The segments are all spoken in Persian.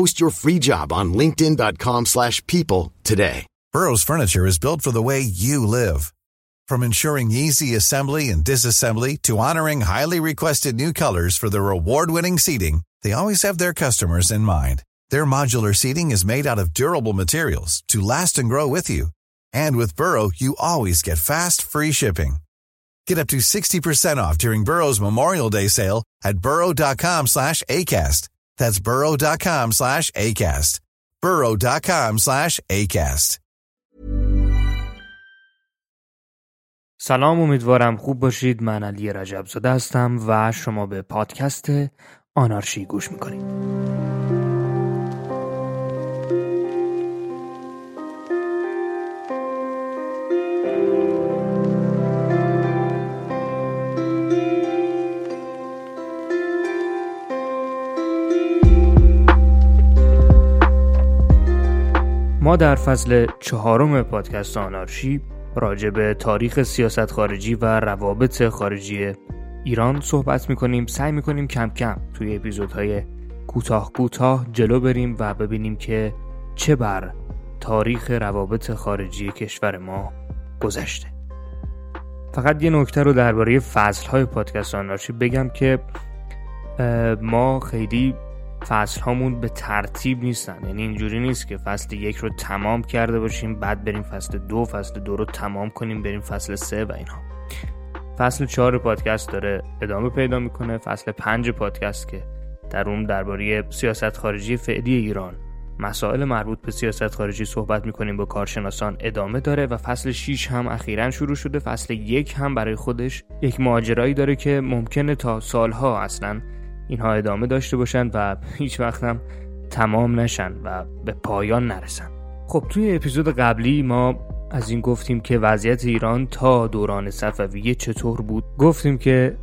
Post your free job on linkedin.com/people today. Burrow's furniture is built for the way you live. From ensuring easy assembly and disassembly to honoring highly requested new colors for their award-winning seating, they always have their customers in mind. Their modular seating is made out of durable materials to last and grow with you. And with Burrow, you always get fast, free shipping. Get up to 60% off during Burrow's Memorial Day sale at burrow.com/ACAST. That's burrow.com/ACAST. burrow.com/ACAST. سلام، امیدوارم خوب باشید. من علی رجب زاده هستم و شما به پادکست آنارشی گوش میکنید. ما در فصل 4 پادکست آنارشی راجع به تاریخ سیاست خارجی و روابط خارجی ایران صحبت می‌کنیم. سعی می‌کنیم کم کم توی اپیزودهای کوتاه جلو بریم و ببینیم که چه بر تاریخ روابط خارجی کشور ما گذشته. فقط یه نکته رو درباره فصل‌های پادکست آنارشی بگم که ما خیلی فصل هامون به ترتیب نیستن، یعنی اینجوری نیست که فصل 1 رو تمام کرده باشیم بعد بریم فصل 2 رو تمام کنیم بریم فصل 3 و اینها. فصل 4 پادکست داره ادامه پیدا میکنه. فصل 5 پادکست که در اون درباره سیاست خارجی فعلی ایران، مسائل مربوط به سیاست خارجی صحبت میکنیم با کارشناسان، ادامه داره و فصل 6 هم اخیراً شروع شده. فصل 1 هم برای خودش یک ماجرایی داره که ممکنه تا سالها اصلاً اینها ادامه داشته باشن و هیچ وقت هم تمام نشن و به پایان نرسن. خب توی اپیزود قبلی ما از این گفتیم که وضعیت ایران تا دوران صفویه چطور بود. گفتیم که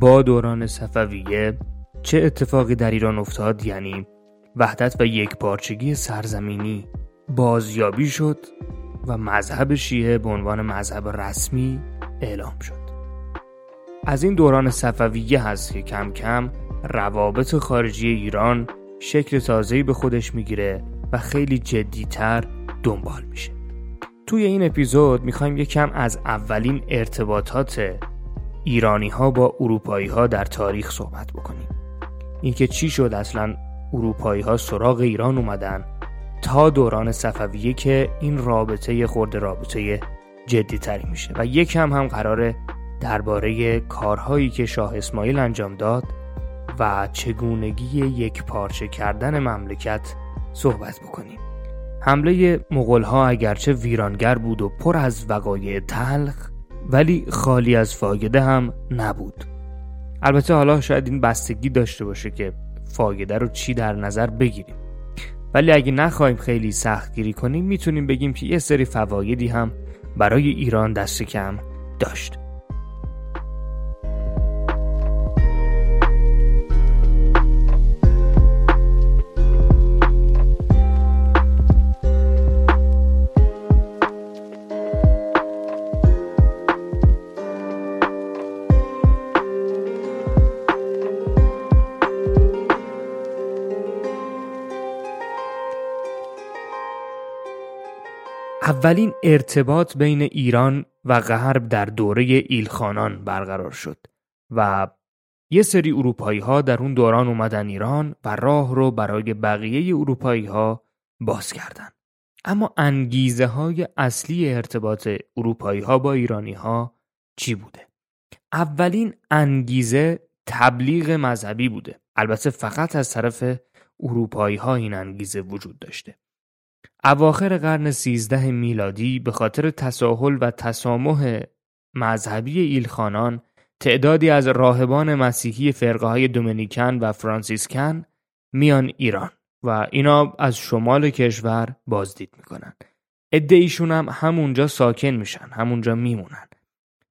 با دوران صفویه چه اتفاقی در ایران افتاد، یعنی وحدت و یکپارچگی سرزمینی بازیابی شد و مذهب شیعه به عنوان مذهب رسمی اعلام شد. از این دوران صفویه هست که کم کم روابط خارجی ایران شکل تازه‌ای به خودش میگیره و خیلی جدی‌تر دنبال میشه. توی این اپیزود میخوایم یکم از اولین ارتباطات ایرانی‌ها با اروپایی‌ها در تاریخ صحبت بکنیم. اینکه چی شد اصلاً اروپایی‌ها سراغ ایران اومدن تا دوران صفویه که این رابطه خورده رابطه جدی‌تری میشه و یکم هم قراره درباره کارهایی که شاه اسماعیل انجام داد و چگونگی یک پارچه کردن مملکت صحبت بکنیم. حمله مغول‌ها اگرچه ویرانگر بود و پر از وقایع تلخ، ولی خالی از فایده هم نبود. البته حالا شاید این بستگی داشته باشه که فایده رو چی در نظر بگیریم، ولی اگه نخوایم خیلی سختگیری کنیم میتونیم بگیم که یه سری فوایدی هم برای ایران دست کم داشت. اولین ارتباط بین ایران و غرب در دوره ایلخانان برقرار شد و یه سری اروپایی ها در اون دوران اومدن ایران و راه رو برای بقیه اروپایی ها باز کردن. اما انگیزه های اصلی ارتباط اروپایی ها با ایرانی ها چی بوده؟ اولین انگیزه تبلیغ مذهبی بوده. البته فقط از طرف اروپایی ها این انگیزه وجود داشته. اواخر قرن 13 میلادی به خاطر تساهل و تسامح مذهبی ایلخانان تعدادی از راهبان مسیحی فرقه های دومینیکن و فرانسیسکن میان ایران و اینا از شمال کشور بازدید میکنن. عده‌ایشون هم همونجا ساکن میشن، همونجا میمونن.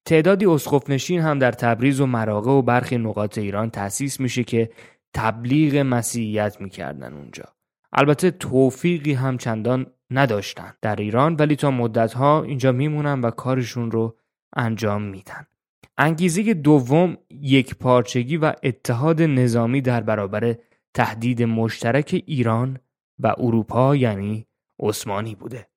تعدادی اسقف‌نشین هم در تبریز و مراغه و برخی نقاط ایران تأسیس میشه که تبلیغ مسیحیت میکردن اونجا. البته توفیقی هم چندان نداشتن در ایران، ولی تا مدتها اینجا میمونن و کارشون رو انجام میدن. انگیزه دوم یک پارچگی و اتحاد نظامی در برابر تهدید مشترک ایران و اروپا یعنی عثمانی بوده.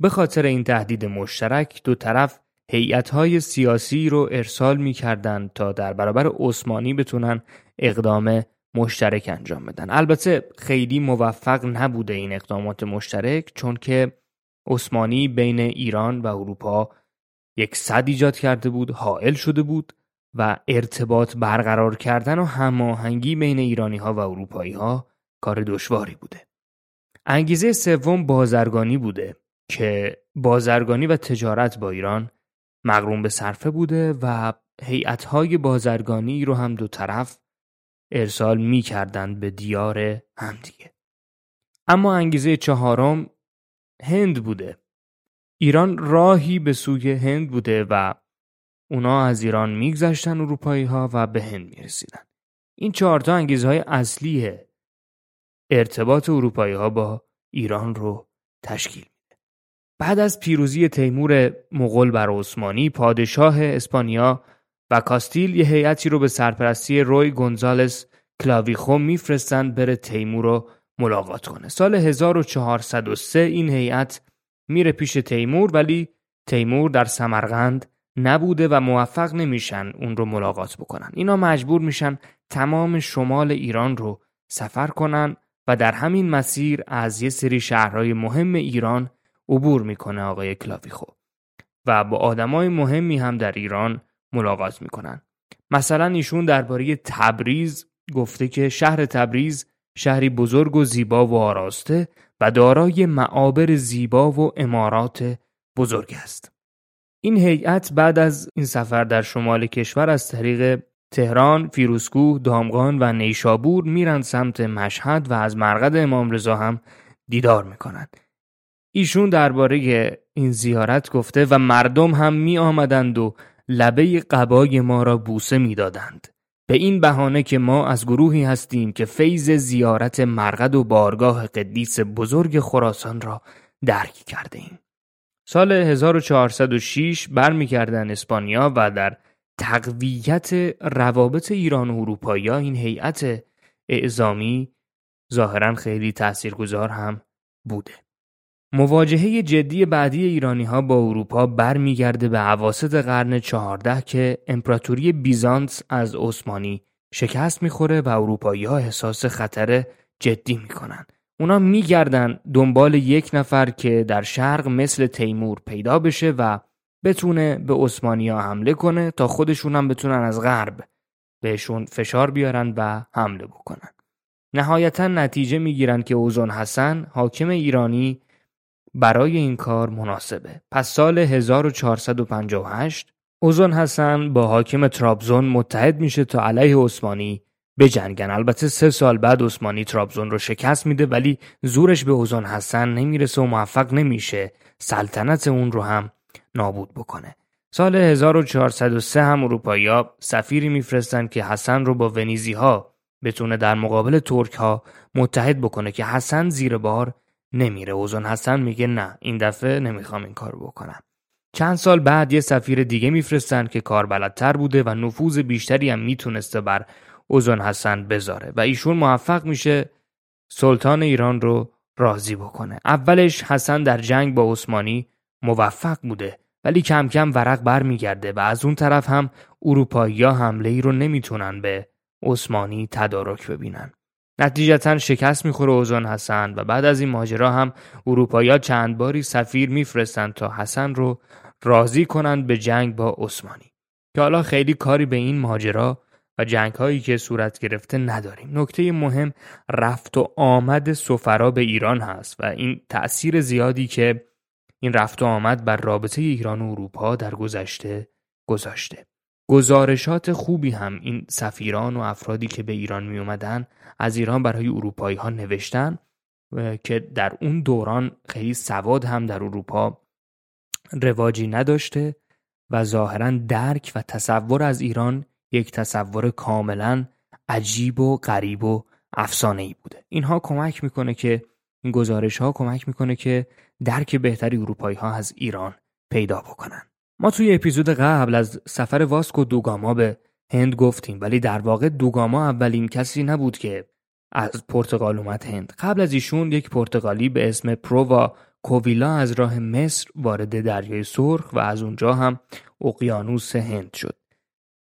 به خاطر این تهدید مشترک دو طرف هیئت‌های سیاسی رو ارسال می‌کردند تا در برابر عثمانی بتونن اقدام مشترک انجام بدن. البته خیلی موفق نبوده این اقدامات مشترک، چون که عثمانی بین ایران و اروپا یک سد ایجاد کرده بود، حائل شده بود و ارتباط برقرار کردن و هماهنگی بین ایرانی‌ها و اروپایی‌ها کار دشواری بوده. انگیزه سوم بازرگانی بوده که بازرگانی و تجارت با ایران مغروم به صرفه بوده و هیئت‌های بازرگانی رو هم دو طرف ارسال می‌کردند به دیار همدیگه. اما انگیزه چهارم هند بوده. ایران راهی به سوی هند بوده و اونا از ایران میگذشتن اروپایی ها و به هند میرسیدن. این 4 انگیزه های اصلی ارتباط اروپایی ها با ایران رو تشکیل میده. بعد از پیروزی تیمور مغول بر عثمانی، پادشاه اسپانیا و کاستیل یه هیئتی رو به سرپرستی روی گونزالس کلاویخو میفرستن بره تیمور رو ملاقات کنه. سال 1403 این هیئت میره پیش تیمور، ولی تیمور در سمرقند نبوده و موفق نمیشن اون رو ملاقات بکنن. اینا مجبور میشن تمام شمال ایران رو سفر کنن و در همین مسیر از یه سری شهرهای مهم ایران عبور میکنه آقای کلاویخو و با آدمای مهمی هم در ایران ملاقات میکنن. مثلا ایشون درباره تبریز گفته که شهر تبریز شهری بزرگ و زیبا و آراسته و دارای معابر زیبا و عمارات بزرگ است. این هیئت بعد از این سفر در شمال کشور از طریق تهران، فیروزکوه، دامغان و نیشابور میرن سمت مشهد و از مرقد امام رضا هم دیدار میکنند. ایشون درباره این زیارت گفته و مردم هم می آمدند و لبه قبای ما را بوسه میدادند، به این بهانه که ما از گروهی هستیم که فیض زیارت مرقد و بارگاه قدیس بزرگ خراسان را درک کرده ایم. سال 1406 برمیگردن اسپانیا و در تقویت روابط ایران و اروپایی‌ها این هیئت اعزامی ظاهراً خیلی تاثیرگذار هم بوده. مواجهه جدی بعدی ایرانی‌ها با اروپا برمیگرده به اواسط قرن 14 که امپراتوری بیزانس از عثمانی شکست می‌خوره و اروپایی‌ها احساس خطر جدی می‌کنن. اونا میگردن دنبال یک نفر که در شرق مثل تیمور پیدا بشه و بتونه به عثمانی‌ها حمله کنه تا خودشون هم بتونن از غرب بهشون فشار بیارن و حمله بکنن. نهایتا نتیجه میگیرن که اوزون حسن حاکم ایرانی برای این کار مناسبه. پس سال 1458 اوزون حسن با حاکم ترابزون متحد میشه تا علیه عثمانی بجنگن. البته 3 بعد عثمانی ترابزون رو شکست میده، ولی زورش به اوزون حسن نمیرسه و موفق نمیشه سلطنت اون رو هم نابود بکنه. سال 1403 هم اروپایی‌ها سفیری میفرستن که حسن رو با ونیزی‌ها بتونه در مقابل ترک‌ها متحد بکنه که حسن زیر بار نمیره. اوزون حسن میگه نه، این دفعه نمیخوام این کارو بکنم. چند سال بعد یه سفیر دیگه میفرستن که کاربلدتر بوده و نفوذ بیشتری هم میتونسته بر اوزون حسن بذاره و ایشون موفق میشه سلطان ایران رو راضی بکنه. اولش حسن در جنگ با عثمانی موفق بوده، ولی کم کم ورق بر میگرده و از اون طرف هم اروپایی ها حمله ای رو نمیتونن به عثمانی تدارک ببینن. نتیجتاً شکست میخوره اوزان حسن و بعد از این ماجرا هم اروپایی‌ها چند باری سفیر میفرستن تا حسن رو راضی کنند به جنگ با عثمانی. که حالا خیلی کاری به این ماجرا و جنگ‌هایی که صورت گرفته نداریم. نکته مهم رفت و آمد سفرا به ایران هست و این تأثیر زیادی که این رفت و آمد بر رابطه ایران و اروپا در گذشته گذاشته. گزارشات خوبی هم این سفیران و افرادی که به ایران می اومدن از ایران برای اروپایی ها نوشتن که در اون دوران خیلی سواد هم در اروپا رواجی نداشته و ظاهراً درک و تصور از ایران یک تصور کاملاً عجیب و غریب و افسانه‌ای بوده. اینها کمک میکنه که این گزارش ها کمک میکنه که درک بهتری اروپایی ها از ایران پیدا بکنن. ما توی اپیزود قبل از سفر واسکو دوگاما به هند گفتیم، ولی در واقع دوگاما اولین کسی نبود که از پرتغال اومد هند. قبل از ایشون یک پرتغالی به اسم پرو دا کوویلا از راه مصر وارد دریای سرخ و از اونجا هم اقیانوس هند شد.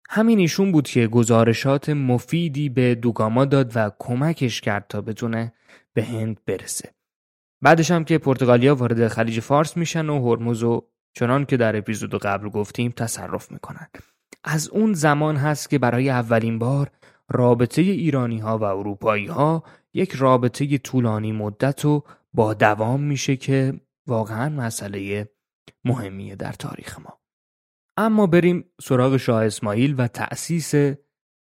همین ایشون بود که گزارشات مفیدی به دوگاما داد و کمکش کرد تا بتونه به هند برسه. بعدش هم که پرتغالیا وارد خلیج فارس میشن و هرمزو چنان که در اپیزود قبل گفتیم تصرف میکنن. از اون زمان هست که برای اولین بار رابطه ایرانی ها و اروپایی ها یک رابطه طولانی مدت و با دوام میشه که واقعا مسئله مهمیه در تاریخ ما. اما بریم سراغ شاه اسماعیل و تأسیس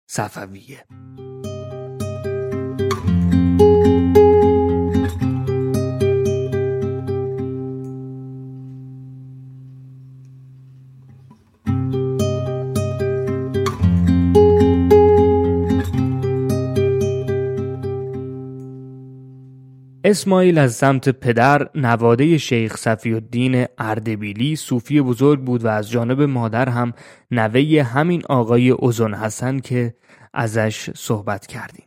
صفویه. اسماعیل از سمت پدر نواده شیخ صفی الدین اردبیلی صوفی بزرگ بود و از جانب مادر هم نوه همین آقای اوزن حسن که ازش صحبت کردیم.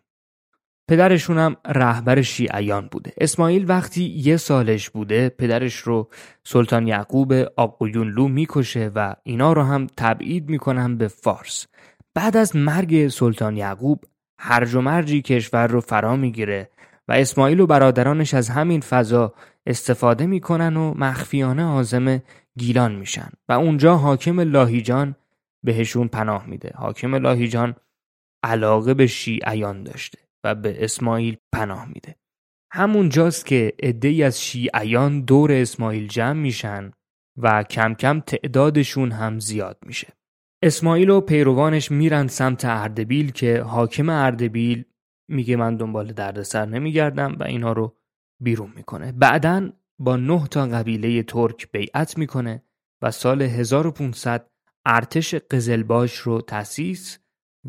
پدرشون هم رهبر شیعیان بوده. اسماعیل وقتی 1 سالش بوده پدرش رو سلطان یعقوب آقویونلو میکشه و اینا رو هم تبعید میکنن به فارس. بعد از مرگ سلطان یعقوب هرج و مرجی کشور رو فرا میگیره و اسماعیل و برادرانش از همین فضا استفاده میکنن و مخفیانه عازم گیلان میشن و اونجا حاکم لاهیجان بهشون پناه میده. حاکم لاهیجان علاقه به شیعیان داشته و به اسماعیل پناه میده. همونجاست که عده‌ای از شیعیان دور اسماعیل جمع میشن و کم کم تعدادشون هم زیاد میشه. اسماعیل و پیروانش میرن سمت اردبیل که حاکم اردبیل میگه من دنبال دردسر نمیگردم و اینا رو بیرون میکنه. بعدن با 9 تا قبیله ترک بیعت میکنه و سال 1500 ارتش قزلباش رو تأسیس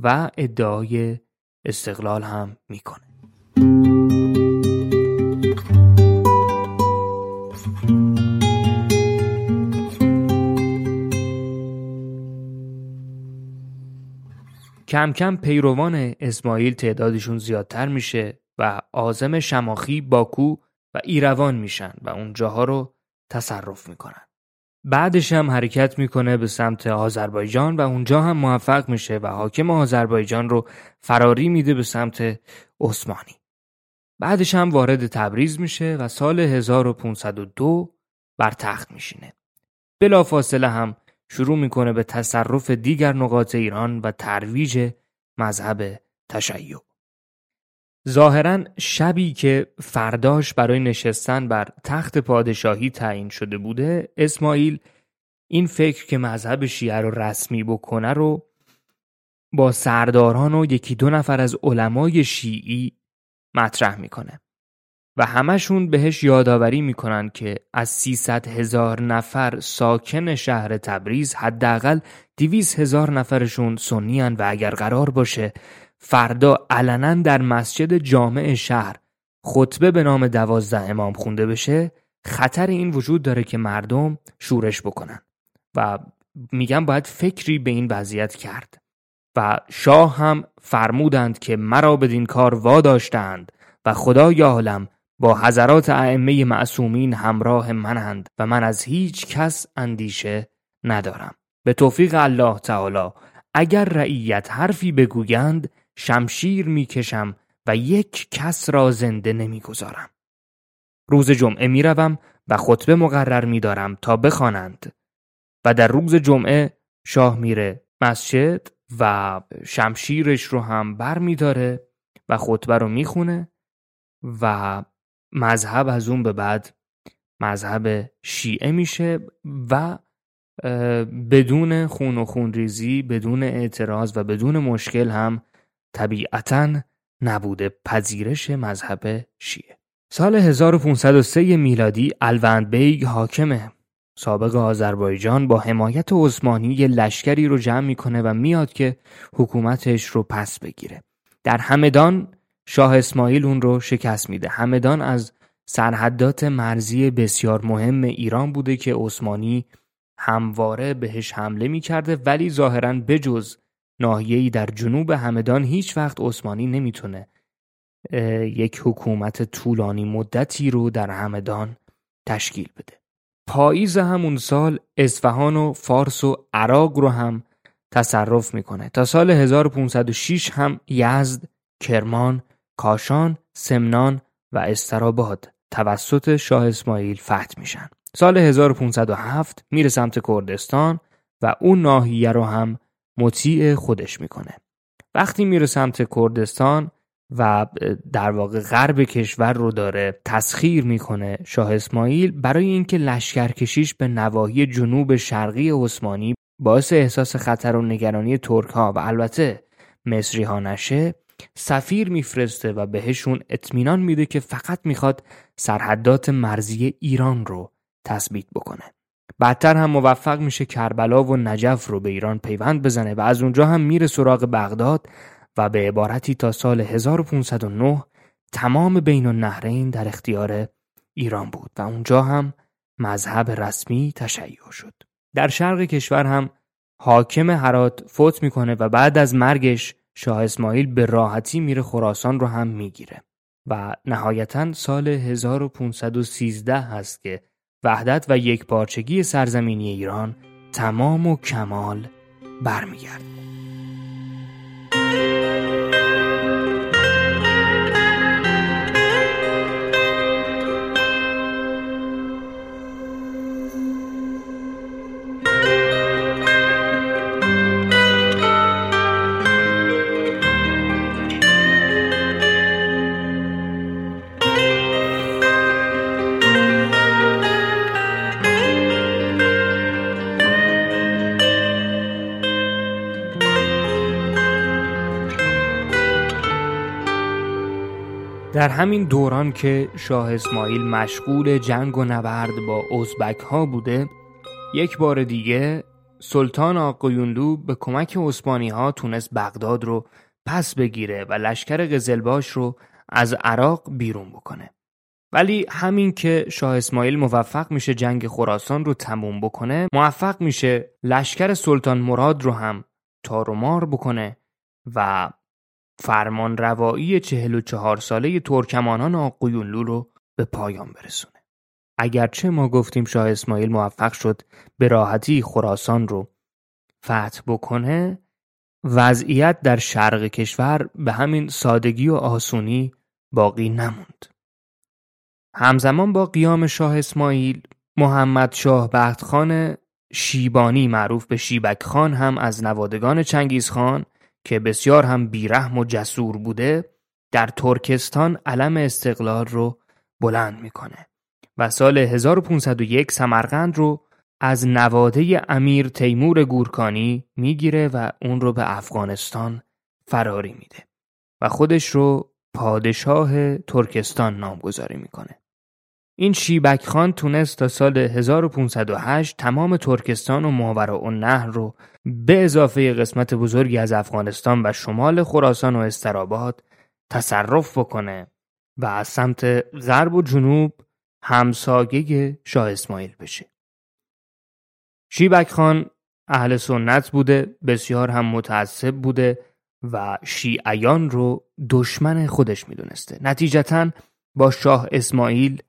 و ادعای استقلال هم میکنه. کم کم پیروان اسماعیل تعدادشون زیادتر میشه و عازم شماخی، باکو و ایروان میشن و اونجاها رو تصرف میکنن. بعدش هم حرکت میکنه به سمت آذربایجان و اونجا هم موفق میشه و حاکم آذربایجان رو فراری میده به سمت عثمانی. بعدش هم وارد تبریز میشه و سال 1502 بر تخت میشینه. بلافاصله هم شروع میکنه به تصرف دیگر نقاط ایران و ترویج مذهب تشیع. ظاهراً شبی که فرداش برای نشستن بر تخت پادشاهی تعیین شده بوده، اسماعیل این فکر که مذهب شیعه رو رسمی بکنه رو با سرداران و 1-2 نفر از علمای شیعی مطرح میکنه و همشون بهش یادآوری میکنن که از 300,000 نفر ساکن شهر تبریز حداقل 200,000 نفرشون سنی ان و اگر قرار باشه فردا علنا در مسجد جامع شهر خطبه به نام 12 امام خونده بشه، خطر این وجود داره که مردم شورش بکنن و میگن باید فکری به این وضعیت کرد. و شاه هم فرمودند که مرا بدین کار واداشتند و خدای عالم با حضرات ائمه معصومین همراه منند و من از هیچ کس اندیشه ندارم. به توفیق الله تعالی اگر رعیت حرفی بگویند شمشیر میکشم و یک کس را زنده نمیگذارم. روز جمعه میروم و خطبه مقرر میدارم تا بخوانند و در روز جمعه شاه میره مسجد و شمشیرش رو هم بر میداره و خطبه رو میخونه و مذهب از اون به بعد مذهب شیعه میشه و بدون خون و خونریزی، بدون اعتراض و بدون مشکل هم طبیعتاً نبوده پذیرش مذهب شیعه. سال 1503 میلادی الوند بیگ حاکم سابق آذربایجان با حمایت عثمانی لشکری رو جمع میکنه و میاد که حکومتش رو پس بگیره. در همدان شاه اسماعیل اون رو شکست میده. همدان از سرحدات مرزی بسیار مهم ایران بوده که عثمانی همواره بهش حمله میکرده، ولی ظاهراً بجز ناحیه‌ای در جنوب همدان هیچ وقت عثمانی نمیتونه یک حکومت طولانی مدتی رو در همدان تشکیل بده. پاییز همون سال اصفهان و فارس و عراق رو هم تصرف میکنه. تا سال 1506 هم یزد، کرمان، کاشان، سمنان و استراباد توسط شاه اسماعیل فتح میشن. سال 1507 میره سمت کردستان و اون ناحیه رو هم مطیع خودش میکنه. وقتی میره سمت کردستان و در واقع غرب کشور رو داره تسخیر میکنه شاه اسماعیل، برای اینکه لشکرکشیش به نواحی جنوب شرقی عثمانی باعث احساس خطر و نگرانی ترک ها و البته مصری ها نشه، سفیر میفرسته و بهشون اطمینان میده که فقط میخواد سرحدات مرزی ایران رو تثبیت بکنه. بعدتر هم موفق میشه کربلا و نجف رو به ایران پیوند بزنه و از اونجا هم میره سراغ بغداد و به عبارتی تا سال 1509 تمام بین النهرین در اختیار ایران بود و اونجا هم مذهب رسمی تشیع شد. در شرق کشور هم حاکم هرات فوت میکنه و بعد از مرگش شاه اسماعیل به راحتی میره خراسان رو هم میگیره و نهایتاً سال 1513 هست که وحدت و یکپارچگی سرزمینی ایران تمام و کمال برمیگرده. در همین دوران که شاه اسماعیل مشغول جنگ و نبرد با ازبک ها بوده، یک بار دیگه سلطان آقایونلو به کمک عثمانی ها تونست بغداد رو پس بگیره و لشکر قزلباش رو از عراق بیرون بکنه. ولی همین که شاه اسماعیل موفق میشه جنگ خراسان رو تموم بکنه، موفق میشه لشکر سلطان مراد رو هم تارومار بکنه و فرمان روایی 44 ساله ترکمانان آقایونلو رو به پایان برسونه. اگرچه ما گفتیم شاه اسماعیل موفق شد به راحتی خراسان رو فتح بکنه، وضعیت در شرق کشور به همین سادگی و آسونی باقی نموند. همزمان با قیام شاه اسماعیل، محمد شاه بختخان شیبانی معروف به شیبک خان هم از نوادگان چنگیز خان که بسیار هم بیرحم و جسور بوده، در ترکستان علم استقلال رو بلند میکنه و سال 1501 سمرقند رو از نواده امیر تیمور گورکانی میگیره و اون رو به افغانستان فراری میده و خودش رو پادشاه ترکستان نامگذاری میکنه. این شیبک خان تونست تا سال 1508 تمام ترکستان و ماوراءالنهر رو به اضافه قسمت بزرگی از افغانستان و شمال خراسان و استراباد تصرف بکنه و از سمت غرب و جنوب همسایه شاه اسماعیل بشه. شیبک خان اهل سنت بوده، بسیار هم متعصب بوده و شیعیان رو دشمن خودش میدونسته. نتیجتاً با شاه اسماعیل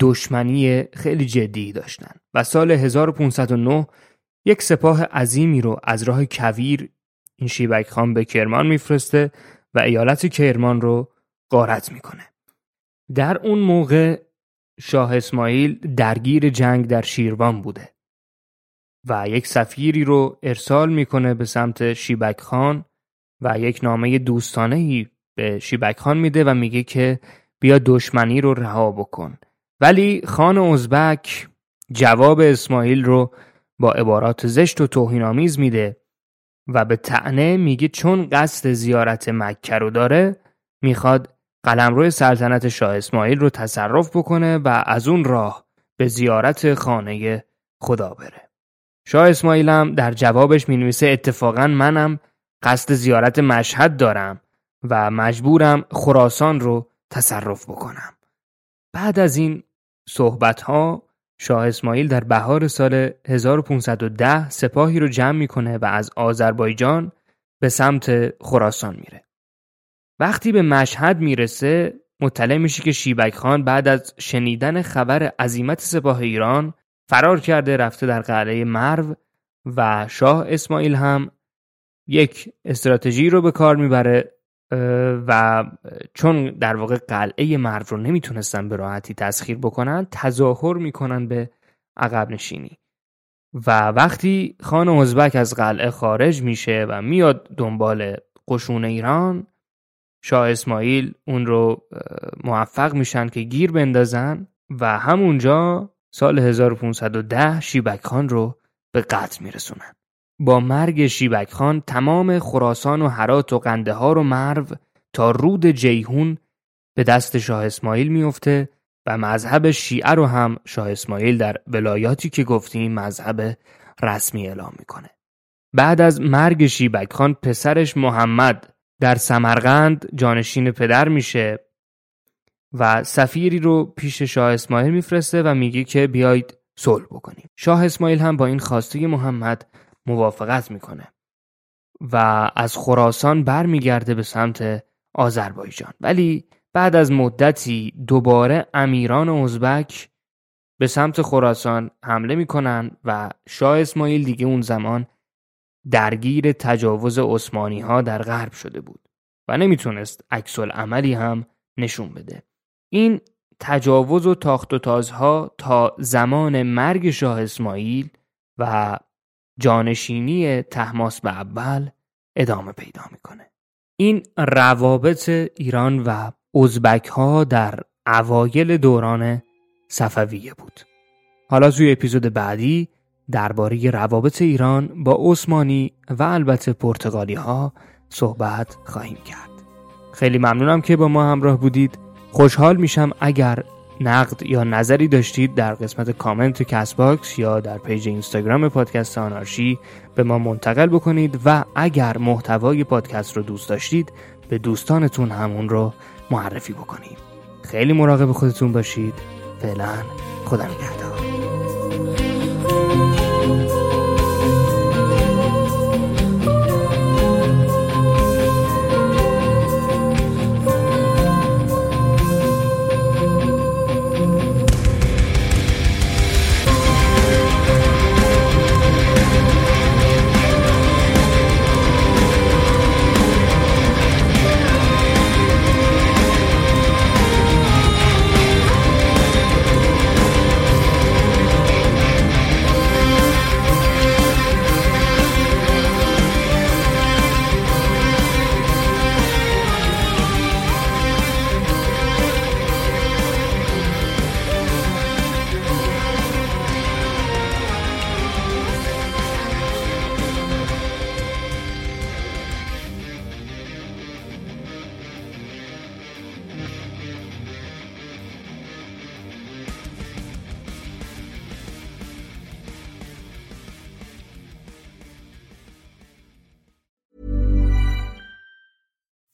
دشمنی خیلی جدی داشتن و سال 1509 یک سپاه عظیمی رو از راه کویر این شیبک خان به کرمان میفرسته و ایالت کرمان رو غارت میکنه. در اون موقع شاه اسماعیل درگیر جنگ در شیروان بوده و یک سفیری رو ارسال میکنه به سمت شیبک خان و یک نامه دوستانه‌ای به شیبک خان میده و میگه که بیا دشمنی رو رها بکن. ولی خان ازبک جواب اسماعیل رو با عبارات زشت و توهین‌آمیز میده و به طعنه میگه چون قصد زیارت مکه رو داره میخواد قلمرو سلطنت شاه اسماعیل رو تصرف بکنه و از اون راه به زیارت خانه خدا بره. شاه اسماعیل هم در جوابش مینویسه اتفاقاً منم قصد زیارت مشهد دارم و مجبورم خراسان رو تصرف بکنم. بعد از این صحبت‌ها شاه اسماعیل در بهار سال 1510 سپاهی رو جمع میکنه و از آذربایجان به سمت خراسان میره. وقتی به مشهد میرسه مطلع میشه که شیبک خان بعد از شنیدن خبر عزیمت سپاه ایران فرار کرده، رفته در قلعه مرو و شاه اسماعیل هم یک استراتژی رو به کار میبره و چون در واقع قلعه مرو رو نمیتونستن به راحتی تسخیر بکنن تظاهر میکنن به عقب نشینی و وقتی خان ازبک از قلعه خارج میشه و میاد دنبال قشون ایران، شاه اسماعیل اون رو موفق میشن که گیر بندازن و همونجا سال 1510 شیبک خان رو به قتل میرسونن. با مرگ شیبک خان تمام خراسان و هرات و قندهار و مرو تا رود جیهون به دست شاه اسماعیل میفته و مذهب شیعه رو هم شاه اسماعیل در ولایاتی که گفتیم مذهب رسمی اعلام میکنه. بعد از مرگ شیبک خان پسرش محمد در سمرقند جانشین پدر میشه و سفیری رو پیش شاه اسماعیل میفرسته و میگه که بیایید صلح بکنیم. شاه اسماعیل هم با این خواسته محمد موافقت میکنه و از خراسان برمیگرده به سمت آذربایجان. ولی بعد از مدتی دوباره امیران ازبک به سمت خراسان حمله میکنن و شاه اسماعیل دیگه اون زمان درگیر تجاوز عثمانی ها در غرب شده بود و نمیتونست عکس العملی هم نشون بده. این تجاوز و تاخت و تازها تا زمان مرگ شاه اسماعیل و جانشینی طهماسب اول ادامه پیدا میکنه. این روابط ایران و ازبک ها در اوایل دوران صفویه بود. حالا توی اپیزود بعدی درباره روابط ایران با عثمانی و البته پرتغالی ها صحبت خواهیم کرد. خیلی ممنونم که با ما همراه بودید. خوشحال میشم اگر نقد یا نظری داشتید در قسمت کامنت کس باکس یا در پیج اینستاگرام پادکست آنارشی به ما منتقل بکنید و اگر محتوای پادکست رو دوست داشتید به دوستانتون همون رو معرفی بکنید. خیلی مراقب خودتون باشید. فعلا خدا نگهدار.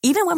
Even when